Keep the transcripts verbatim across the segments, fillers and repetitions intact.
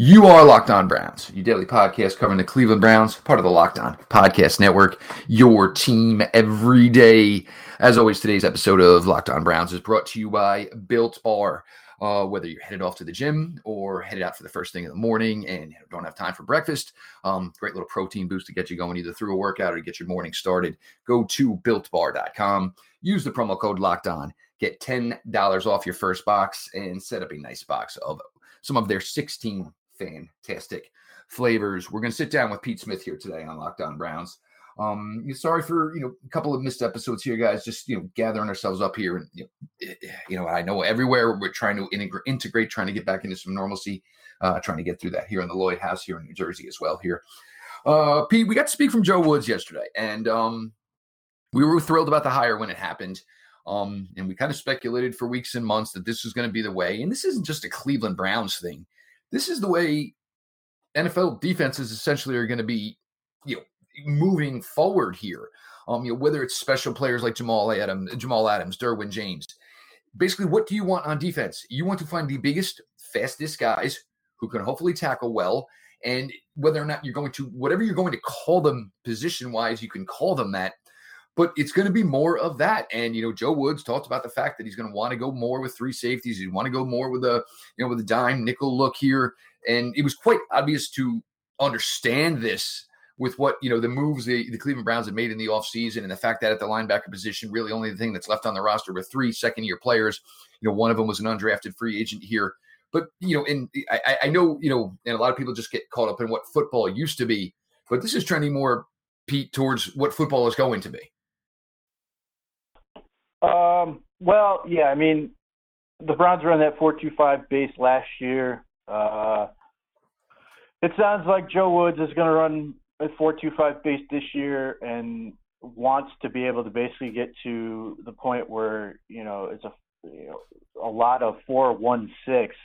You are Locked On Browns, your daily podcast covering the Cleveland Browns, part of the Locked On Podcast Network, your team every day. As always, today's episode of Locked On Browns is brought to you by Built Bar. Uh, whether you're headed off to the gym or headed out for the first thing in the morning and don't have time for breakfast, um, great little protein boost to get you going either through a workout or to get your morning started. Go to Built Bar dot com, use the promo code LOCKEDON, get ten dollars off your first box, and set up a nice box of some of their sixteen fantastic flavors. We're going to sit down with Pete Smith here today on Locked On Browns. Um, sorry for, you know, a couple of missed episodes here, guys, just, you know, gathering ourselves up here. And, you know, you know I know everywhere we're trying to integra- integrate, trying to get back into some normalcy, uh, trying to get through that here in the Lloyd house here in New Jersey as well here. Uh, Pete, we got to speak from Joe Woods yesterday, and um, we were thrilled about the hire when it happened. Um, and we kind of speculated for weeks and months that this was going to be the way. And this isn't just a Cleveland Browns thing. This is the way N F L defenses essentially are going to be, you know, moving forward here. Um, you know, whether it's special players like Jamal Adams, Jamal Adams, Derwin James. Basically, what do you want on defense? You want to find the biggest, fastest guys who can hopefully tackle well, and whether or not you're going to, whatever you're going to call them position-wise, you can call them that. But it's going to be more of that. And, you know, Joe Woods talked about the fact that he's going to want to go more with three safeties. He'd want to go more with a, you know, with a dime nickel look here. And it was quite obvious to understand this with what, you know, the moves the, the Cleveland Browns had made in the offseason, and the fact that at the linebacker position, really only the thing that's left on the roster were three second-year players. You know, one of them was an undrafted free agent here. But, you know, and I, I know, you know, and a lot of people just get caught up in what football used to be. But this is trending more, Pete, towards what football is going to be. Um, well, yeah, I mean, the Browns were on that four two five base last year. Uh, it sounds like Joe Woods is going to run a four two five base this year and wants to be able to basically get to the point where, you know, it's a, you know, a lot of four one six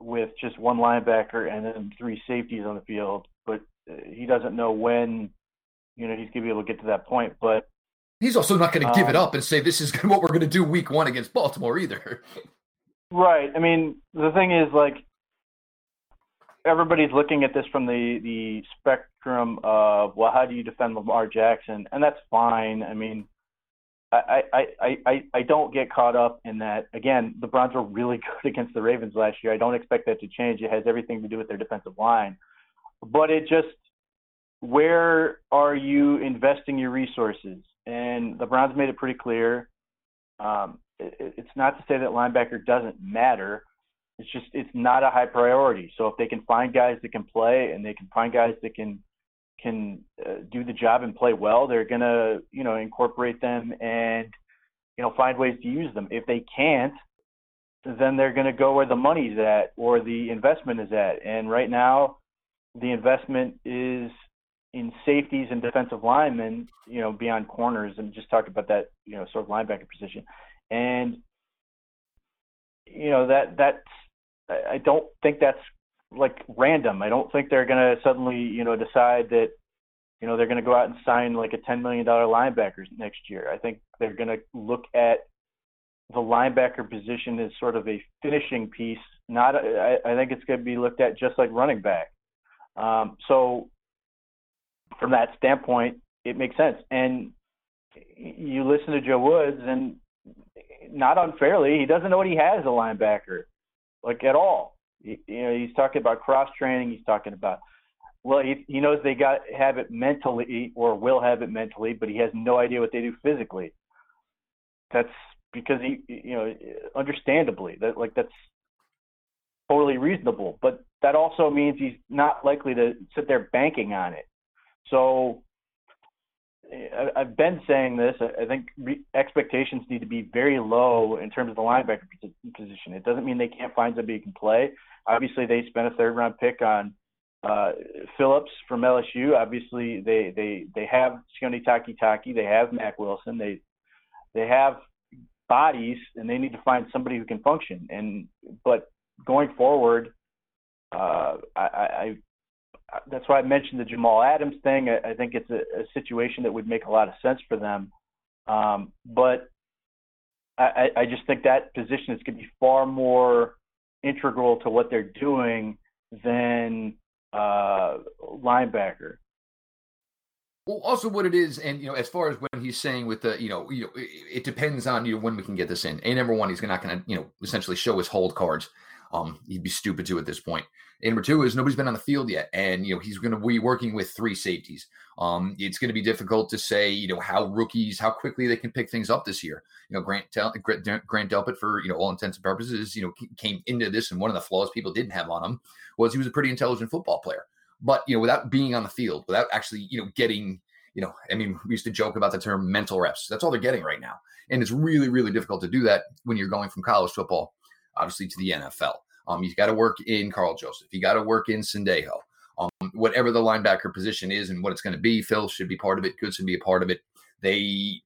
with just one linebacker and then three safeties on the field. But he doesn't know when, you know, he's going to be able to get to that point. But he's also not going to give um, it up and say this is what we're going to do week one against Baltimore either. Right. I mean, the thing is, like, everybody's looking at this from the, the spectrum of, well, how do you defend Lamar Jackson? And that's fine. I mean, I, I, I, I, I don't get caught up in that. Again, the Browns were really good against the Ravens last year. I don't expect that to change. It has everything to do with their defensive line. But it just, where are you investing your resources? And the Browns made it pretty clear. Um, it, it's not to say that linebacker doesn't matter. It's just it's not a high priority. So if they can find guys that can play and they can find guys that can can uh, do the job and play well, they're gonna, you know, incorporate them and, you know, find ways to use them. If they can't, then they're gonna go where the money's at or the investment is at. And right now, the investment is in safeties and defensive linemen, you know, beyond corners, and just talked about that, you know, sort of linebacker position. And, you know, that, that's, I don't think that's like random. I don't think they're going to suddenly, you know, decide that, you know, they're going to go out and sign like a ten million dollars linebacker next year. I think they're going to look at the linebacker position as sort of a finishing piece. Not, I, I think it's going to be looked at just like running back. Um, so, From that standpoint, it makes sense. And you listen to Joe Woods, and not unfairly, he doesn't know what he has as a linebacker, like at all. You know, he's talking about cross-training. He's talking about, well, he, he knows they got have it mentally or will have it mentally, but he has no idea what they do physically. That's because he, you know, understandably, that like that's totally reasonable. But that also means he's not likely to sit there banking on it. So I've been saying this. I think re- expectations need to be very low in terms of the linebacker position. It doesn't mean they can't find somebody who can play. Obviously, they spent a third-round pick on uh, Phillips from L S U. Obviously, they they, they have Sione Takitaki. They have Mack Wilson. They they have bodies, and they need to find somebody who can function. And but going forward, uh, I. I that's why I mentioned the Jamal Adams thing. I, I think it's a, a situation that would make a lot of sense for them. Um, but I, I just think that position is going to be far more integral to what they're doing than uh, linebacker. Well, also what it is, and, you know, as far as when he's saying with the, you know, you know, it, it depends on, you know, when we can get this in. And number one, he's not going to, you know, essentially show his hold cards. Um, he'd be stupid to at this point. And number two is nobody's been on the field yet. And, you know, he's going to be working with three safeties. Um, it's going to be difficult to say, you know, how rookies, how quickly they can pick things up this year. You know, Grant Del- Grant Delpit, for, you know, all intents and purposes, you know, came into this, and one of the flaws people didn't have on him was he was a pretty intelligent football player. But, you know, without being on the field, without actually, you know, getting, you know, I mean, we used to joke about the term mental reps. That's all they're getting right now. And it's really, really difficult to do that when you're going from college football, obviously, to the N F L. Um, you've got to work in Carl Joseph. You got to work in Sendejo. Um, whatever the linebacker position is and what it's going to be, Phil should be part of it. Goodson be a part of it. They,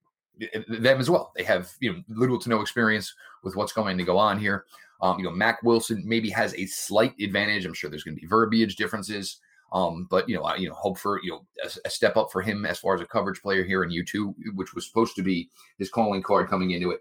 them as well. They have, you know, little to no experience with what's going to go on here. Um, you know, Mack Wilson maybe has a slight advantage. I'm sure there's going to be verbiage differences. Um, but, you know, I, you know, hope for, you know, a, a step up for him as far as a coverage player here in U two, which was supposed to be his calling card coming into it.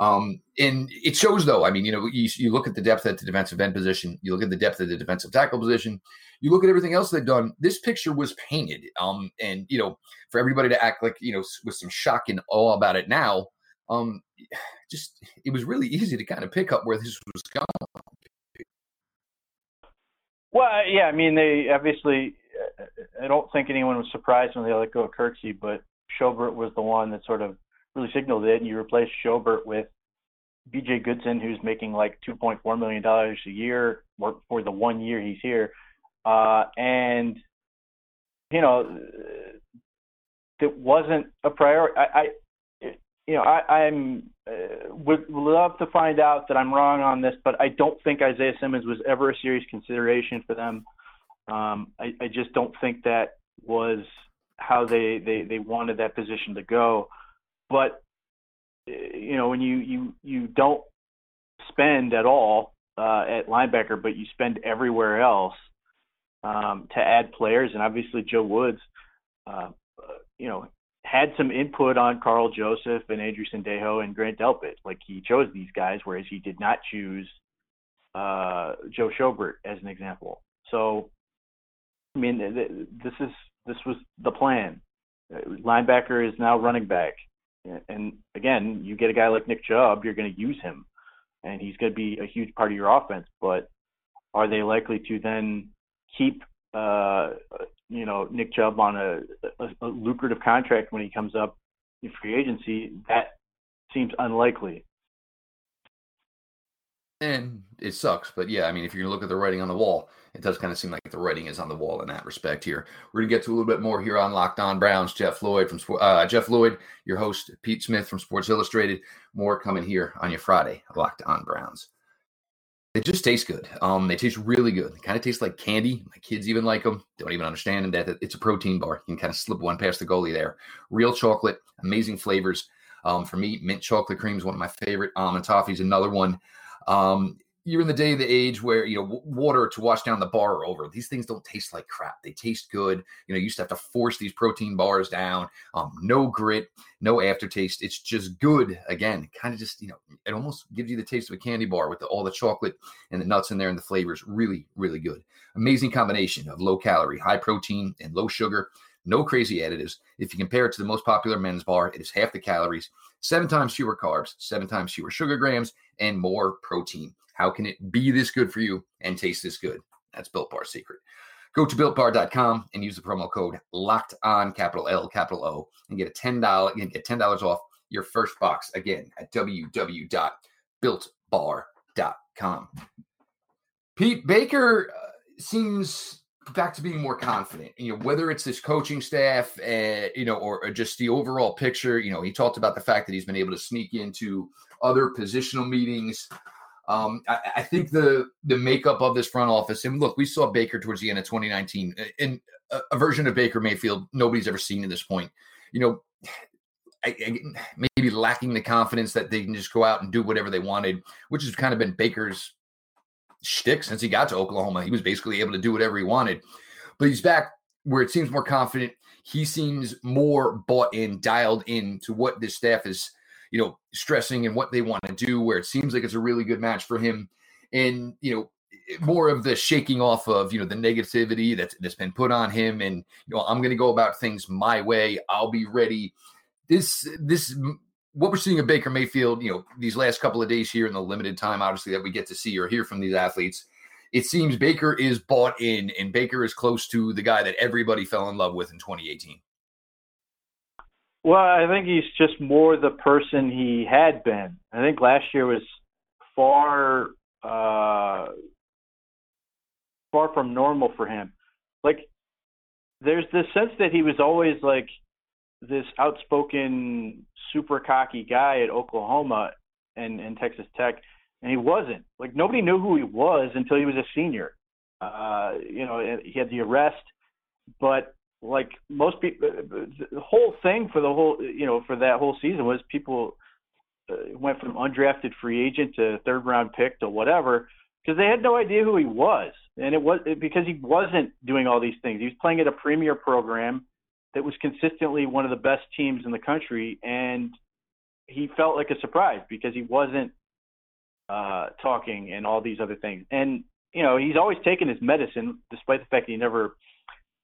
Um, and it shows, though. I mean, you know, you, you look at the depth at the defensive end position, you look at the depth at the defensive tackle position, you look at everything else they've done. This picture was painted. Um, and, you know, for everybody to act like, you know, with some shock and awe about it now, um, just it was really easy to kind of pick up where this was going. Well, yeah, I mean, they obviously, I don't think anyone was surprised when they let go of Kirksey, but Schobert was the one that sort of really signaled it, and you replace Schobert with B J. Goodson, who's making like two point four million dollars a year for the one year he's here. Uh, and, you know, it wasn't a priority. I, I you know, I, I'm uh, would love to find out that I'm wrong on this, but I don't think Isaiah Simmons was ever a serious consideration for them. Um, I, I just don't think that was how they, they, they wanted that position to go. But, you know, when you, you, you don't spend at all uh, at linebacker, but you spend everywhere else um, to add players, and obviously Joe Woods, uh, you know, had some input on Carl Joseph and Andrew Sendejo and Grant Delpit. Like, he chose these guys, whereas he did not choose uh, Joe Schobert as an example. So, I mean, th- th- this is this was the plan. Linebacker is now running back. And again, you get a guy like Nick Chubb, you're going to use him, and he's going to be a huge part of your offense. But are they likely to then keep, uh, you know, Nick Chubb on a, a, a lucrative contract when he comes up in free agency? That seems unlikely. And it sucks, but yeah, I mean, if you're going to look at the writing on the wall, it does kind of seem like the writing is on the wall in that respect here. We're going to get to a little bit more here on Locked On Browns. Jeff Floyd, from uh, Jeff Floyd, your host, Pete Smith from Sports Illustrated. More coming here on your Friday, Locked On Browns. They just taste good. Um, they taste really good. They kind of taste like candy. My kids even like them. Don't even understand them. That it's a protein bar. You can kind of slip one past the goalie there. Real chocolate, amazing flavors. Um, for me, mint chocolate cream is one of my favorite. Almond toffee is another one. Um, you're in the day of the age where, you know, w- water to wash down the bar are over. These things don't taste like crap. They taste good. You know, you used to have to force these protein bars down. Um, no grit, no aftertaste. It's just good. Again, kind of just, you know, it almost gives you the taste of a candy bar with the, all the chocolate and the nuts in there and the flavors. Really, really good. Amazing combination of low calorie, high protein, and low sugar. No crazy additives. If you compare it to the most popular men's bar, it is half the calories, seven times fewer carbs, seven times fewer sugar grams, and more protein. How can it be this good for you and taste this good? That's Built Bar's secret. Go to Built Bar dot com and use the promo code Locked On, capital L, capital O, and get a ten dollars and get ten dollars off your first box. Again, at w w w dot built bar dot com. Pete, Baker uh, seems back to being more confident, you know, whether it's this coaching staff, uh, you know, or, or just the overall picture. You know, he talked about the fact that he's been able to sneak into other positional meetings. Um, I, I think the the makeup of this front office, and look, we saw Baker towards the end of twenty nineteen in a, a version of Baker Mayfield nobody's ever seen at this point. You know, I, I, maybe lacking the confidence that they can just go out and do whatever they wanted, which has kind of been Baker's shtick since he got to Oklahoma. He was basically able to do whatever he wanted, but he's back where it seems more confident. He seems more bought in, dialed in to what this staff is, you know, stressing and what they want to do, where it seems like it's a really good match for him. And, you know, more of the shaking off of, you know, the negativity that's, that's been put on him. And, you know, I'm going to go about things my way. I'll be ready. This, this, what we're seeing at Baker Mayfield, you know, these last couple of days here in the limited time, obviously, that we get to see or hear from these athletes, it seems Baker is bought in, and Baker is close to the guy that everybody fell in love with in twenty eighteen. Well, I think he's just more the person he had been. I think last year was far, uh, far from normal for him. Like, there's this sense that he was always like this outspoken, super cocky guy at Oklahoma and, and Texas Tech, and he wasn't. Like, nobody knew who he was until he was a senior. Uh, you know, he had the arrest, but like most people, the whole thing for the whole, you know, for that whole season was people uh, went from undrafted free agent to third round pick to whatever, because they had no idea who he was. And it was because he wasn't doing all these things. He was playing at a premier program that was consistently one of the best teams in the country. And he felt like a surprise because he wasn't uh, talking and all these other things. And, you know, he's always taken his medicine, despite the fact that he never,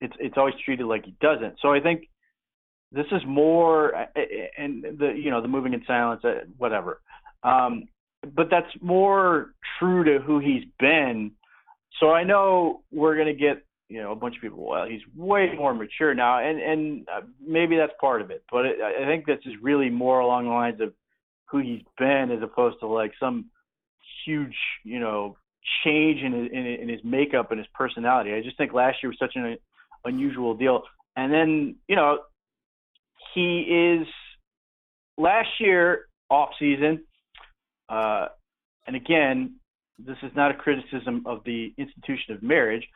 it's it's always treated like he doesn't. So I think this is more, and the, you know, the moving in silence, whatever. Um, but that's more true to who he's been. So I know we're going to get, you know, a bunch of people, well, he's way more mature now, and, and maybe that's part of it. But it, I think this is really more along the lines of who he's been, as opposed to like some huge, you know, change in his, in, in his makeup and his personality. I just think last year was such an unusual deal. And then, you know, he is last year off season. Uh, and again, this is not a criticism of the institution of marriage,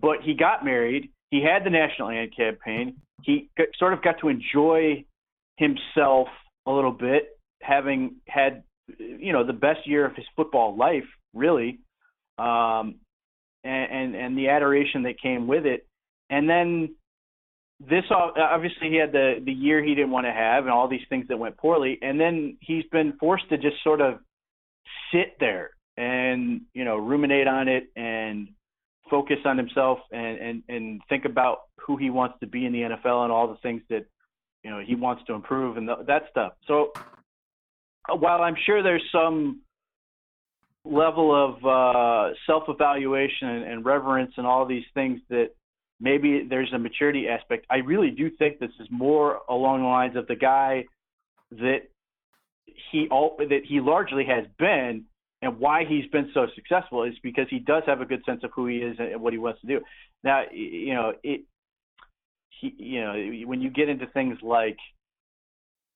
but he got married. He had the national ad campaign. He got, sort of got to enjoy himself a little bit, having had, you know, the best year of his football life, really. Um, and, and, and the adoration that came with it. And then this, obviously he had the, the year he didn't want to have and all these things that went poorly. And then he's been forced to just sort of sit there and, you know, ruminate on it and focus on himself and, and, and think about who he wants to be in the N F L and all the things that, you know, he wants to improve and the, that stuff. So while I'm sure there's some level of uh, self-evaluation and, and reverence and all these things that maybe there's a maturity aspect, I really do think this is more along the lines of the guy that he all, that he largely has been, and why he's been so successful is because he does have a good sense of who he is and what he wants to do. Now, you know, it, he, you know, when you get into things like,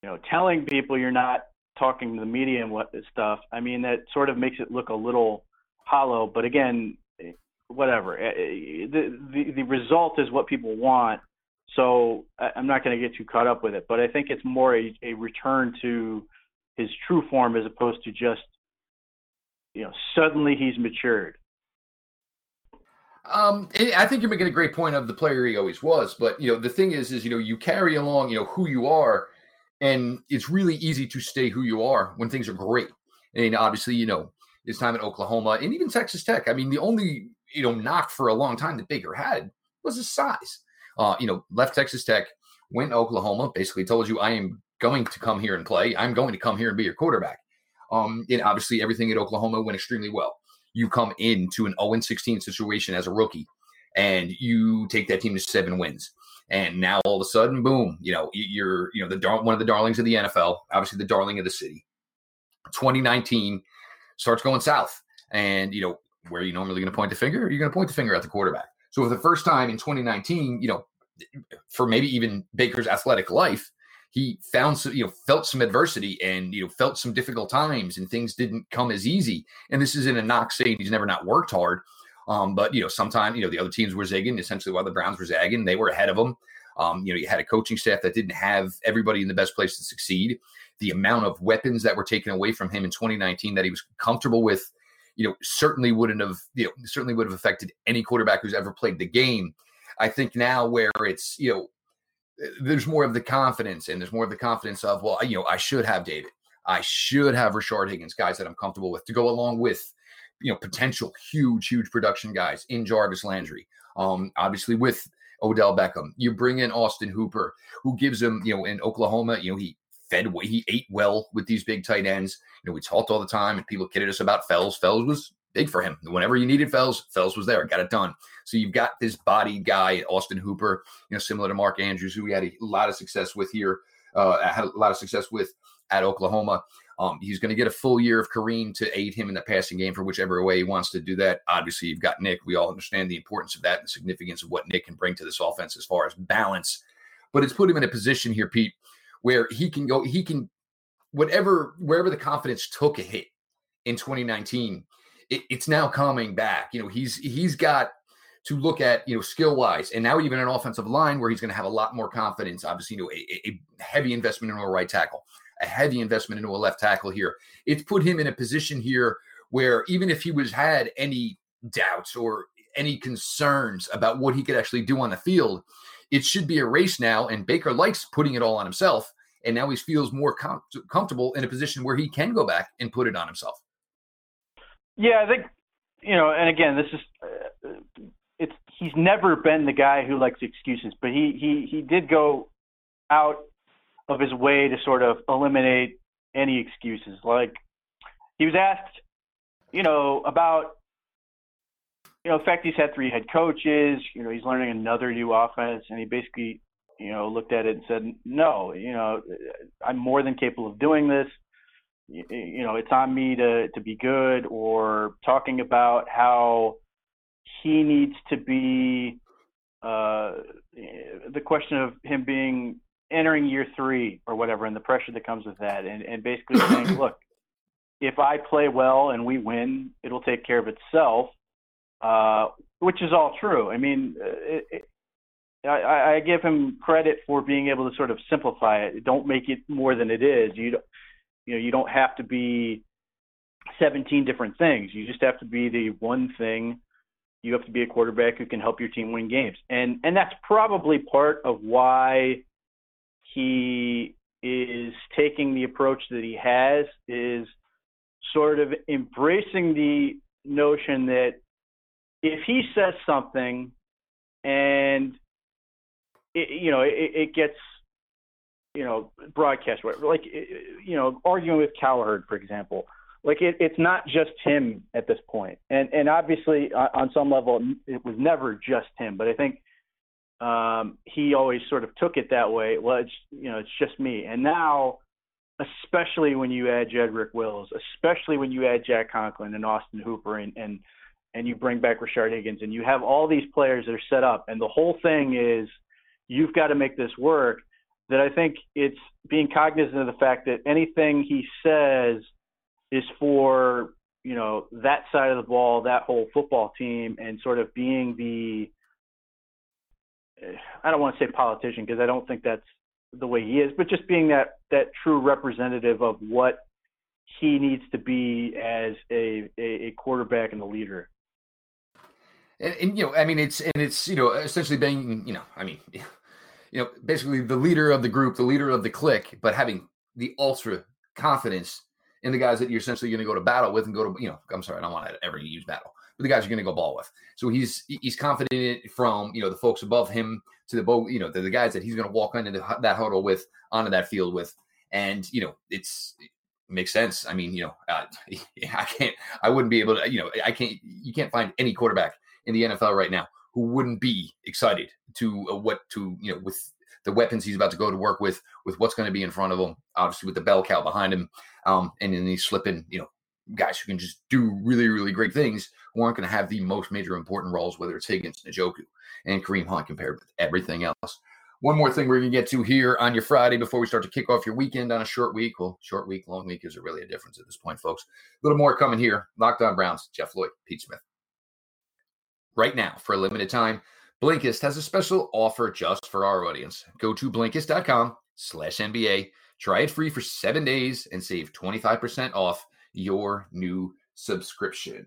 you know, telling people you're not talking to the media and what stuff, I mean, that sort of makes it look a little hollow, but again, whatever. The, the, the result is what people want. So I'm not going to get too caught up with it, but I think it's more a, a return to his true form as opposed to just, you know, suddenly he's matured. Um, I think you're making a great point of the player he always was, but, you know, the thing is, is, you know, you carry along, you know, who you are, and it's really easy to stay who you are when things are great. And obviously, you know, his time at Oklahoma and even Texas Tech, I mean, the only, you know, knock for a long time that Baker had was his size. Uh, you know, left Texas Tech, went to Oklahoma, basically told you, I am going to come here and play. I'm going to come here and be your quarterback. Um, and obviously everything at Oklahoma went extremely well. You come into an oh and sixteen situation as a rookie, and you take that team to seven wins. And now all of a sudden, boom, you know, you're, you know, the dar- one of the darlings of the N F L, obviously the darling of the city. twenty nineteen starts going south. And, you know, where are you normally going to point the finger? You're going to point the finger at the quarterback. So for the first time in twenty nineteen, you know, for maybe even Baker's athletic life, he found some, you know, felt some adversity and, you know, felt some difficult times, and things didn't come as easy. And this isn't a knock saying he's never not worked hard. Um, but, you know, sometimes, you know, the other teams were zigging, essentially while the Browns were zagging, they were ahead of them. Um, you know, you had a coaching staff that didn't have everybody in the best place to succeed. The amount of weapons that were taken away from him in twenty nineteen that he was comfortable with, you know, certainly wouldn't have, you know, certainly would have affected any quarterback who's ever played the game. I think now where it's, you know, there's more of the confidence, and there's more of the confidence of, well, you know, I should have David. I should have Rashard Higgins, guys that I'm comfortable with, to go along with, you know, potential huge, huge production guys in Jarvis Landry. Um, obviously with Odell Beckham, you bring in Austin Hooper, who gives him, you know, in Oklahoma, you know, he fed, he ate well with these big tight ends. You know, we talked all the time and people kidded us about Fells. Fells was big for him. Whenever you needed Fells, Fells was there, got it done. So you've got this body guy, Austin Hooper, you know, similar to Mark Andrews, who we had a lot of success with here, uh, had a lot of success with at Oklahoma. Um, he's going to get a full year of Kareem to aid him in the passing game for whichever way he wants to do that. Obviously, you've got Nick. We all understand the importance of that and the significance of what Nick can bring to this offense as far as balance. But it's put him in a position here, Pete, where he can go, he can, whatever, wherever the confidence took a hit in twenty nineteen, it, it's now coming back. You know, he's he's got to look at, you know, skill-wise, and now even an offensive line where he's going to have a lot more confidence, obviously, you know, a, a heavy investment in a right tackle. A heavy investment into a left tackle here. It's put him in a position here where even if he was had any doubts or any concerns about what he could actually do on the field, it should be a race now. And Baker likes putting it all on himself. And now he feels more com- comfortable in a position where he can go back and put it on himself. Yeah, I think, you know, and again, this is, uh, it's, he's never been the guy who likes excuses, but he, he, he did go out of his way to sort of eliminate any excuses. Like, he was asked, you know, about, you know, the fact he's had three head coaches, you know, he's learning another new offense, and he basically, you know, looked at it and said, no, you know, I'm more than capable of doing this. You, you know, it's on me to, to be good, or talking about how he needs to be, uh, the question of him being entering year three or whatever, and the pressure that comes with that, and, and basically saying, look, if I play well and we win, it'll take care of itself, uh, which is all true. I mean, it, it, I, I give him credit for being able to sort of simplify it. Don't make it more than it is. You don't, you know, you don't have to be seventeen different things. You just have to be the one thing. You have to be a quarterback who can help your team win games. And, and that's probably part of why he is taking the approach that he has, is sort of embracing the notion that if he says something and it, you know, it, it gets, you know, broadcast, like, you know, arguing with Cowherd, for example, like it, it's not just him at this point. And, and obviously on some level it was never just him, but I think, Um, he always sort of took it that way. Well, it's, you know, it's just me. And now, especially when you add Jedrick Wills, especially when you add Jack Conklin and Austin Hooper, and, and, and you bring back Rashard Higgins, and you have all these players that are set up, and the whole thing is you've got to make this work, that I think it's being cognizant of the fact that anything he says is for, you know, that side of the ball, that whole football team, and sort of being the, I don't want to say politician, because I don't think that's the way he is, but just being that, that true representative of what he needs to be as a, a, a quarterback and a leader. And, and, you know, I mean, it's, and it's, you know, essentially being, you know, I mean, you know, basically the leader of the group, the leader of the clique, but having the ultra confidence in the guys that you're essentially going to go to battle with and go to, you know, I'm sorry, I don't want to ever use battle, but the guys you're going to go ball with. So he's he's confident in it, from, you know, the folks above him to the boat, you know, the, the guys that he's going to walk into the, that huddle with, onto that field with, and, you know, it's it makes sense. I mean, you know, uh, I can't, I wouldn't be able to, you know, I can't, you can't find any quarterback in the N F L right now who wouldn't be excited to uh, what to, you know, with the weapons he's about to go to work with, with what's going to be in front of him, obviously with the bell cow behind him, um, and then he's slipping, you know, guys who can just do really, really great things, who aren't going to have the most major important roles, whether it's Higgins, Njoku, and Kareem Hunt compared with everything else. One more thing we're going to get to here on your Friday before we start to kick off your weekend on a short week. Well, short week, long week, is really a difference at this point, folks. A little more coming here. Locked On Browns, Jeff Floyd, Pete Smith. Right now, for a limited time, Blinkist has a special offer just for our audience. Go to Blinkist.com slash NBA. Try it free for seven days and save twenty-five percent off your new subscription.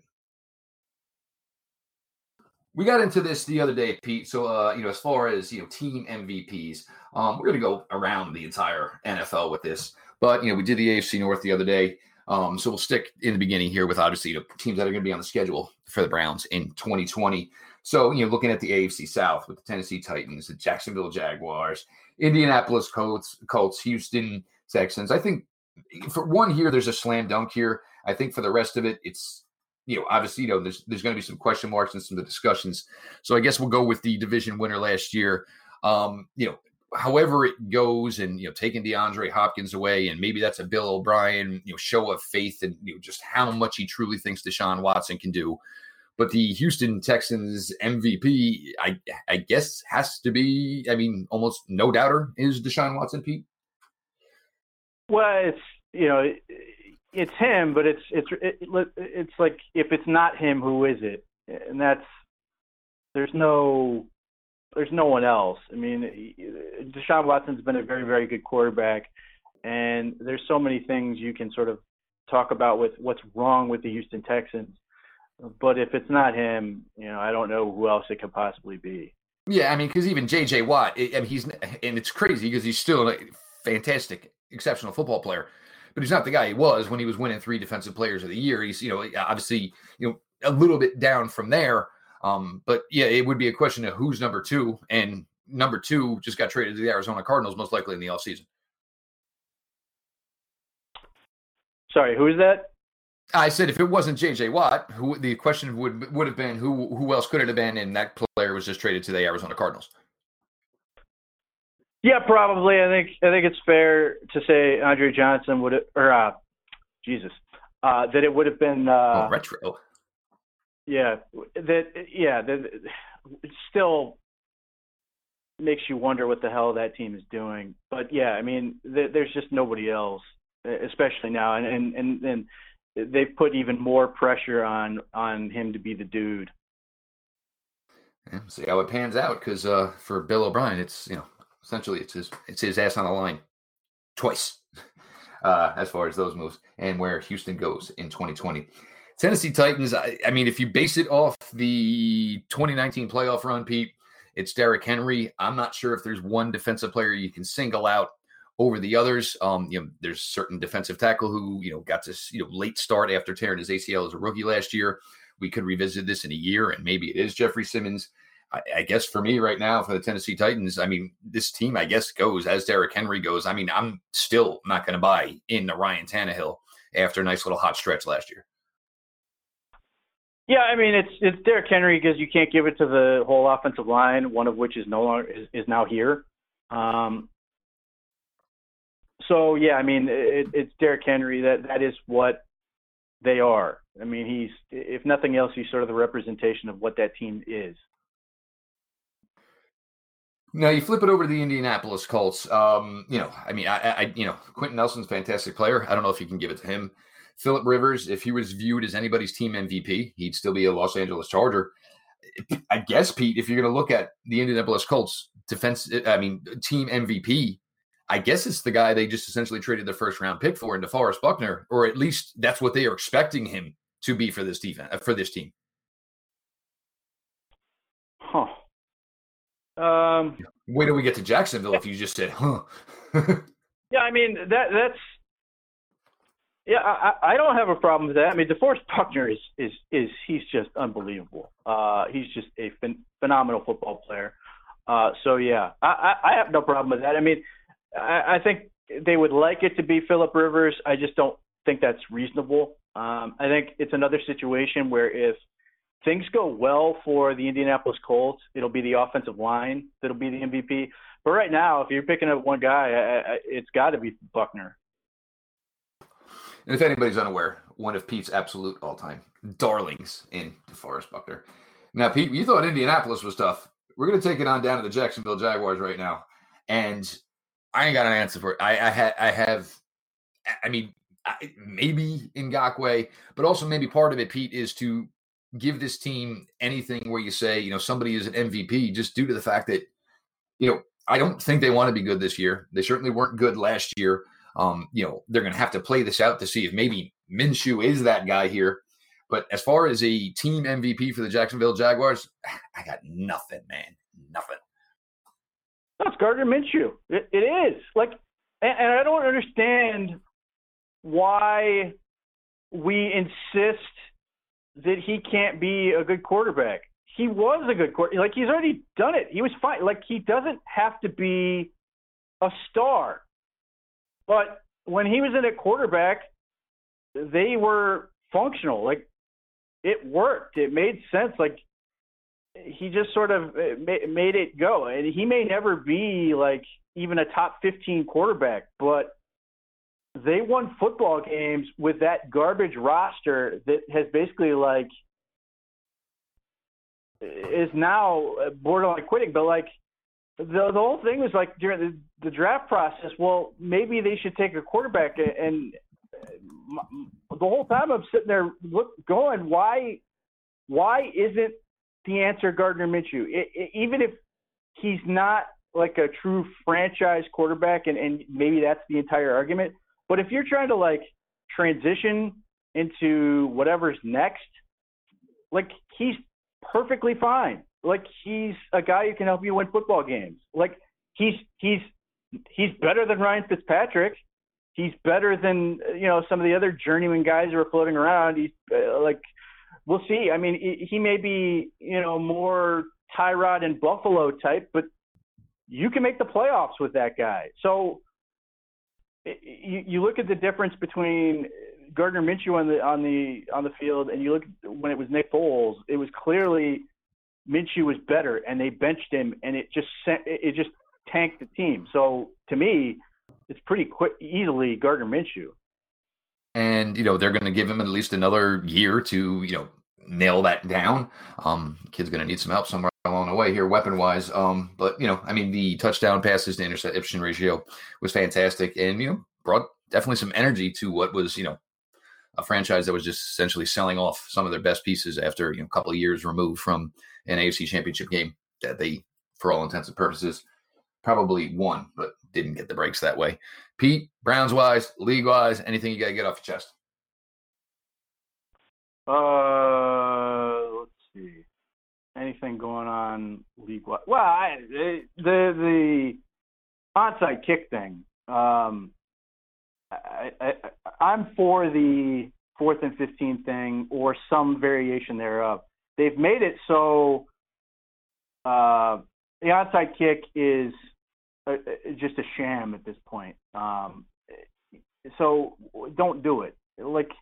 We got into this the other day, Pete. So, uh, you know, as far as, you know, team M V Ps, um, we're going to go around the entire N F L with this. But, you know, we did the A F C North the other day. Um, so we'll stick in the beginning here with obviously the teams that are going to be on the schedule for the Browns in twenty twenty. So, you know, looking at the A F C South with the Tennessee Titans, the Jacksonville Jaguars, Indianapolis Colts, Colts, Houston Texans. I think for one here, there's a slam dunk here. I think for the rest of it, it's, you know, obviously, you know, there's, there's going to be some question marks and some of the discussions. So I guess we'll go with the division winner last year. Um, you know, however it goes, and, you know, taking DeAndre Hopkins away, and maybe that's a Bill O'Brien, you know, show of faith and, you know, just how much he truly thinks Deshaun Watson can do. But the Houston Texans M V P, I, I guess, has to be, I mean, almost no doubter is Deshaun Watson, Pete. Well, it's, you know, it's him, but it's, it's, it, it's like, if it's not him, who is it? And that's, there's no, there's no one else. I mean, Deshaun Watson's been a very, very good quarterback, and there's so many things you can sort of talk about with what's wrong with the Houston Texans. But if it's not him, you know, I don't know who else it could possibly be. Yeah, I mean, because even J J. Watt, I mean, he's, and it's crazy because he's still a fantastic, exceptional football player, but he's not the guy he was when he was winning three defensive players of the year. He's, you know, obviously, you know, a little bit down from there. Um, but yeah, it would be a question of who's number two, and number two just got traded to the Arizona Cardinals, most likely in the offseason. Sorry, who is that? I said if it wasn't J J. Watt, who the question would would have been who who else could it have been, and that player was just traded to the Arizona Cardinals. Yeah, probably. I think I think it's fair to say Andre Johnson would have, or uh, Jesus, uh, that it would have been uh, oh, retro. Yeah, that yeah, that it still makes you wonder what the hell that team is doing. But yeah, I mean, th- there's just nobody else, especially now, and and and. and they've put even more pressure on, on him to be the dude. Yeah, see how it pans out. Cause uh, for Bill O'Brien, it's, you know, essentially it's his, it's his ass on the line twice uh, as far as those moves and where Houston goes in twenty twenty. Tennessee Titans. I, I mean, if you base it off the twenty nineteen playoff run, Pete, it's Derrick Henry. I'm not sure if there's one defensive player you can single out over the others. Um, you know, there's certain defensive tackle who, you know, got this, you know, late start after tearing his A C L as a rookie last year. We could revisit this in a year, and maybe it is Jeffrey Simmons. I, I guess for me right now, for the Tennessee Titans, I mean, this team, I guess, goes as Derrick Henry goes. I mean, I'm still not going to buy in Ryan Tannehill after a nice little hot stretch last year. Yeah, I mean, it's it's Derrick Henry because you can't give it to the whole offensive line, one of which is no longer is, is now here. Um, So, yeah, I mean, it, it's Derrick Henry. That, that is what they are. I mean, he's, if nothing else, he's sort of the representation of what that team is. Now, you flip it over to the Indianapolis Colts. Um, you know, I mean, I, I, you know, Quentin Nelson's a fantastic player. I don't know if you can give it to him. Philip Rivers, if he was viewed as anybody's team M V P, he'd still be a Los Angeles Charger. I guess, Pete, if you're going to look at the Indianapolis Colts defense, I mean, team M V P, I guess it's the guy they just essentially traded their first round pick for in DeForest Buckner, or at least that's what they are expecting him to be for this defense, for this team. Huh. Um, Wait till we get to Jacksonville if you just said, huh. Yeah, I mean, that that's – yeah, I, I don't have a problem with that. I mean, DeForest Buckner is, is – is he's just unbelievable. Uh, he's just a phen- phenomenal football player. Uh, so, yeah, I, I, I have no problem with that. I mean – I think they would like it to be Philip Rivers. I just don't think that's reasonable. Um, I think it's another situation where if things go well for the Indianapolis Colts, it'll be the offensive line that'll be the M V P. But right now, if you're picking up one guy, I, I, it's got to be Buckner. And if anybody's unaware, one of Pete's absolute all-time darlings in DeForest Buckner. Now, Pete, you thought Indianapolis was tough. We're going to take it on down to the Jacksonville Jaguars right now. And I ain't got an answer for it. I, I, ha, I have, I mean, I, maybe Ngakoue, but also maybe part of it, Pete, is to give this team anything where you say, you know, somebody is an M V P just due to the fact that, you know, I don't think they want to be good this year. They certainly weren't good last year. Um, you know, they're going to have to play this out to see if maybe Minshew is that guy here. But as far as a team M V P for the Jacksonville Jaguars, I got nothing, man, nothing. That's Gardner Minshew. It, it is. Like, and, and I don't understand why we insist that he can't be a good quarterback. He was a good quarterback. Like, he's already done it. He was fine. Like, he doesn't have to be a star. But when he was in at quarterback, they were functional. Like, it worked. It made sense. Like, he just sort of made it go. And he may never be, like, even a top fifteen quarterback, but they won football games with that garbage roster that has basically, like, is now borderline quitting. But, like, the, the whole thing was, like, during the, the draft process, well, maybe they should take a quarterback. And the whole time I'm sitting there look, going, why, why isn't the answer Gardner Minshew? It, it, even if he's not, like, a true franchise quarterback, and, and maybe that's the entire argument. But if you're trying to, like, transition into whatever's next, like, he's perfectly fine. Like, he's a guy who can help you win football games. Like, he's he's he's better than Ryan Fitzpatrick. He's better than, you know, some of the other journeyman guys who are floating around. He's uh, like, we'll see. I mean, he, he may be, you know, more Tyrod and Buffalo type, but you can make the playoffs with that guy. So you, you look at the difference between Gardner Minshew on the on the on the field, and you look when it was Nick Foles, it was clearly Minshew was better, and they benched him, and it just sent, it just tanked the team. So to me, it's pretty quick, easily Gardner Minshew. And you know they're going to give him at least another year to you know nail that down. Um, kid's going to need some help somewhere along the way here, weapon-wise. Um, but, you know, I mean, the touchdown passes to interception ratio was fantastic and, you know, brought definitely some energy to what was, you know, a franchise that was just essentially selling off some of their best pieces after, you know, a couple of years removed from an A F C championship game that they, for all intents and purposes, probably won, but didn't get the breaks that way. Pete, Browns-wise, league-wise, anything you got to get off your chest? Uh, let's see. Anything going on league-wide? Well, I, the the onside kick thing. Um, I, I, I'm for the fourth and fifteen thing or some variation thereof. They've made it so uh, the onside kick is a, a, just a sham at this point. Um, so don't do it. Like,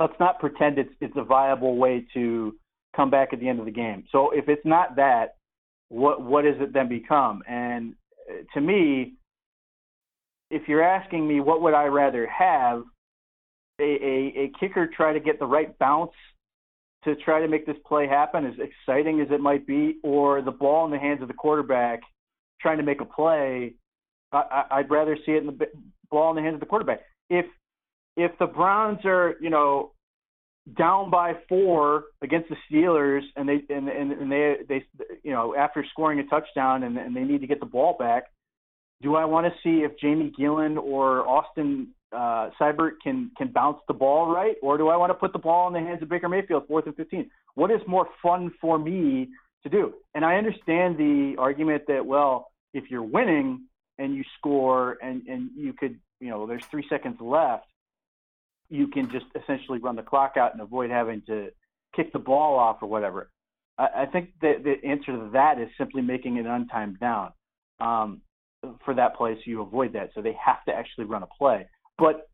let's not pretend it's it's a viable way to come back at the end of the game. So if it's not that, what what does it then become? And to me, if you're asking me what would I rather have, a, a, a kicker try to get the right bounce to try to make this play happen, as exciting as it might be, or the ball in the hands of the quarterback trying to make a play, I, I, I'd rather see it in the ball in the hands of the quarterback. If if the Browns are, you know, down by four against the Steelers, and they and, and, and they they you know after scoring a touchdown and, and they need to get the ball back, do I want to see if Jamie Gillen or Austin uh, Seibert can can bounce the ball right, or do I want to put the ball in the hands of Baker Mayfield fourth and fifteen? What is more fun for me to do? And I understand the argument that, well, if you're winning and you score and and you could you know there's three seconds left, you can just essentially run the clock out and avoid having to kick the ball off or whatever. I, I think that the answer to that is simply making it untimed down um, for that play, so you avoid that. So they have to actually run a play. But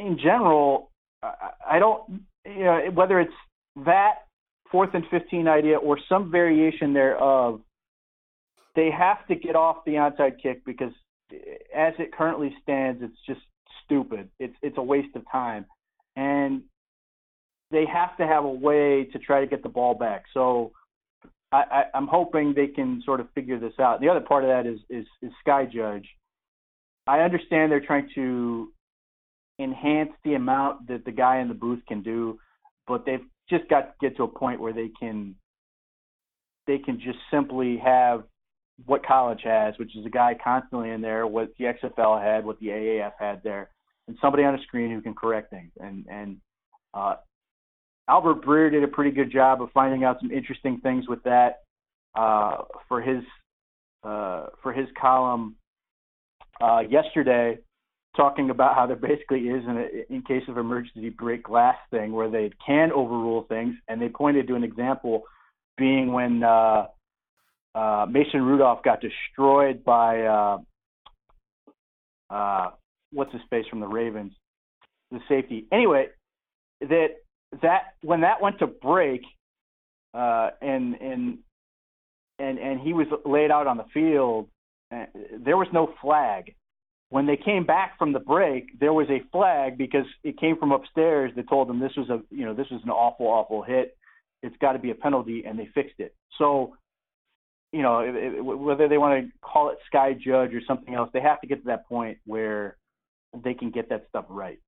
in general, I, I don't, you know, whether it's that fourth and fifteen idea or some variation thereof, they have to get off the onside kick because as it currently stands, it's just stupid. It's it's a waste of time, and they have to have a way to try to get the ball back. So I, I, I'm hoping they can sort of figure this out. The other part of that is, is is Sky Judge. I understand they're trying to enhance the amount that the guy in the booth can do, but they've just got to get to a point where they can they can just simply have what college has, which is a guy constantly in there, what the X F L had, what the A A F had there, and somebody on a screen who can correct things. And and uh, Albert Breer did a pretty good job of finding out some interesting things with that uh, for his uh, for his column uh, yesterday. talking about how there basically is an in case of emergency break glass thing where they can overrule things, and they pointed to an example being when uh, uh, Mason Rudolph got destroyed by uh, uh, what's his face from the Ravens, the safety. Anyway, that that when that went to break, uh, and and and and he was laid out on the field, and there was no flag. When they came back from the break, there was a flag because it came from upstairs that told them this was a, you know, this was an awful, awful hit. It's got to be a penalty, and they fixed it. So, you know, it, it, whether they want to call it sky judge or something else, they have to get to that point where they can get that stuff right.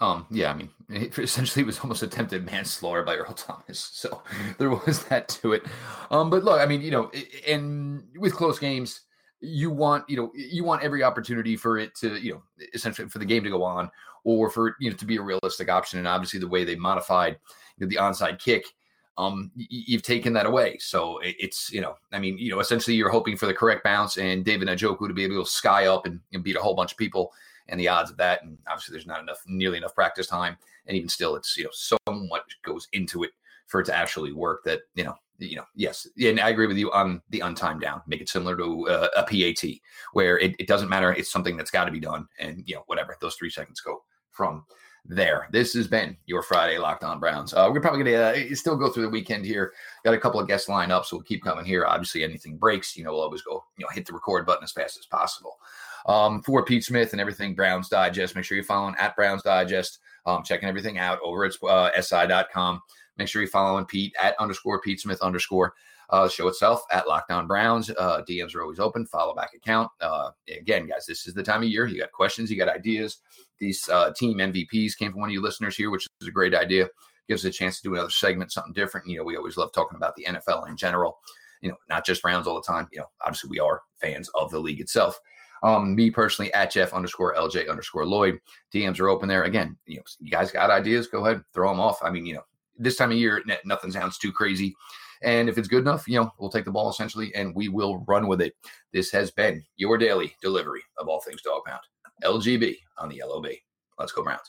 Um, yeah, I mean, it essentially, it was almost attempted manslaughter by Earl Thomas. So there was that to it. Um, but look, I mean, you know, and with close games, you want, you know, you want every opportunity for it to, you know, essentially for the game to go on, or for, you know, to be a realistic option. And obviously the way they modified, you know, the onside kick, um, you've taken that away. So it's, you know, I mean, you know, essentially you're hoping for the correct bounce and David Njoku to be able to sky up and, and beat a whole bunch of people, and the odds of that. And obviously there's not enough, nearly enough practice time. And even still, it's, you know, so much goes into it for it to actually work that, you know, you know, yes. And I agree with you on the untimed down. Make it similar to uh, a P A T where it, it doesn't matter. It's something that's got to be done. And, you know, whatever, those three seconds go from there. This has been your Friday Locked On Browns. Uh, we're probably going to uh, still go through the weekend here. Got a couple of guests lined up, so we'll keep coming here. Obviously, anything breaks, you know, we'll always go, you know, hit the record button as fast as possible. Um, for Pete Smith and everything Browns Digest, make sure you're following at Browns Digest. Um, checking everything out over at uh, S I dot com. Make sure you're following Pete at underscore Pete Smith underscore uh, show itself at Lockdown Browns. Uh, D Ms are always open. Follow back account. Uh, again, guys, this is the time of year. You got questions. You got ideas. These uh, team M V Ps came from one of you listeners here, which is a great idea. Gives us a chance to do another segment, something different. You know, we always love talking about the N F L in general. You know, not just Browns all the time. You know, obviously we are fans of the league itself. Um, me personally at Jeff underscore L J underscore Lloyd. D Ms are open there. Again, you know, you guys got ideas? Go ahead, throw them off. I mean, you know, this time of year, nothing sounds too crazy. And if it's good enough, you know, we'll take the ball essentially and we will run with it. This has been your daily delivery of all things Dog Pound. L G B on the L O B. Let's go Browns.